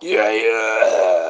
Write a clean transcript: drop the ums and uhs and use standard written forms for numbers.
E aí?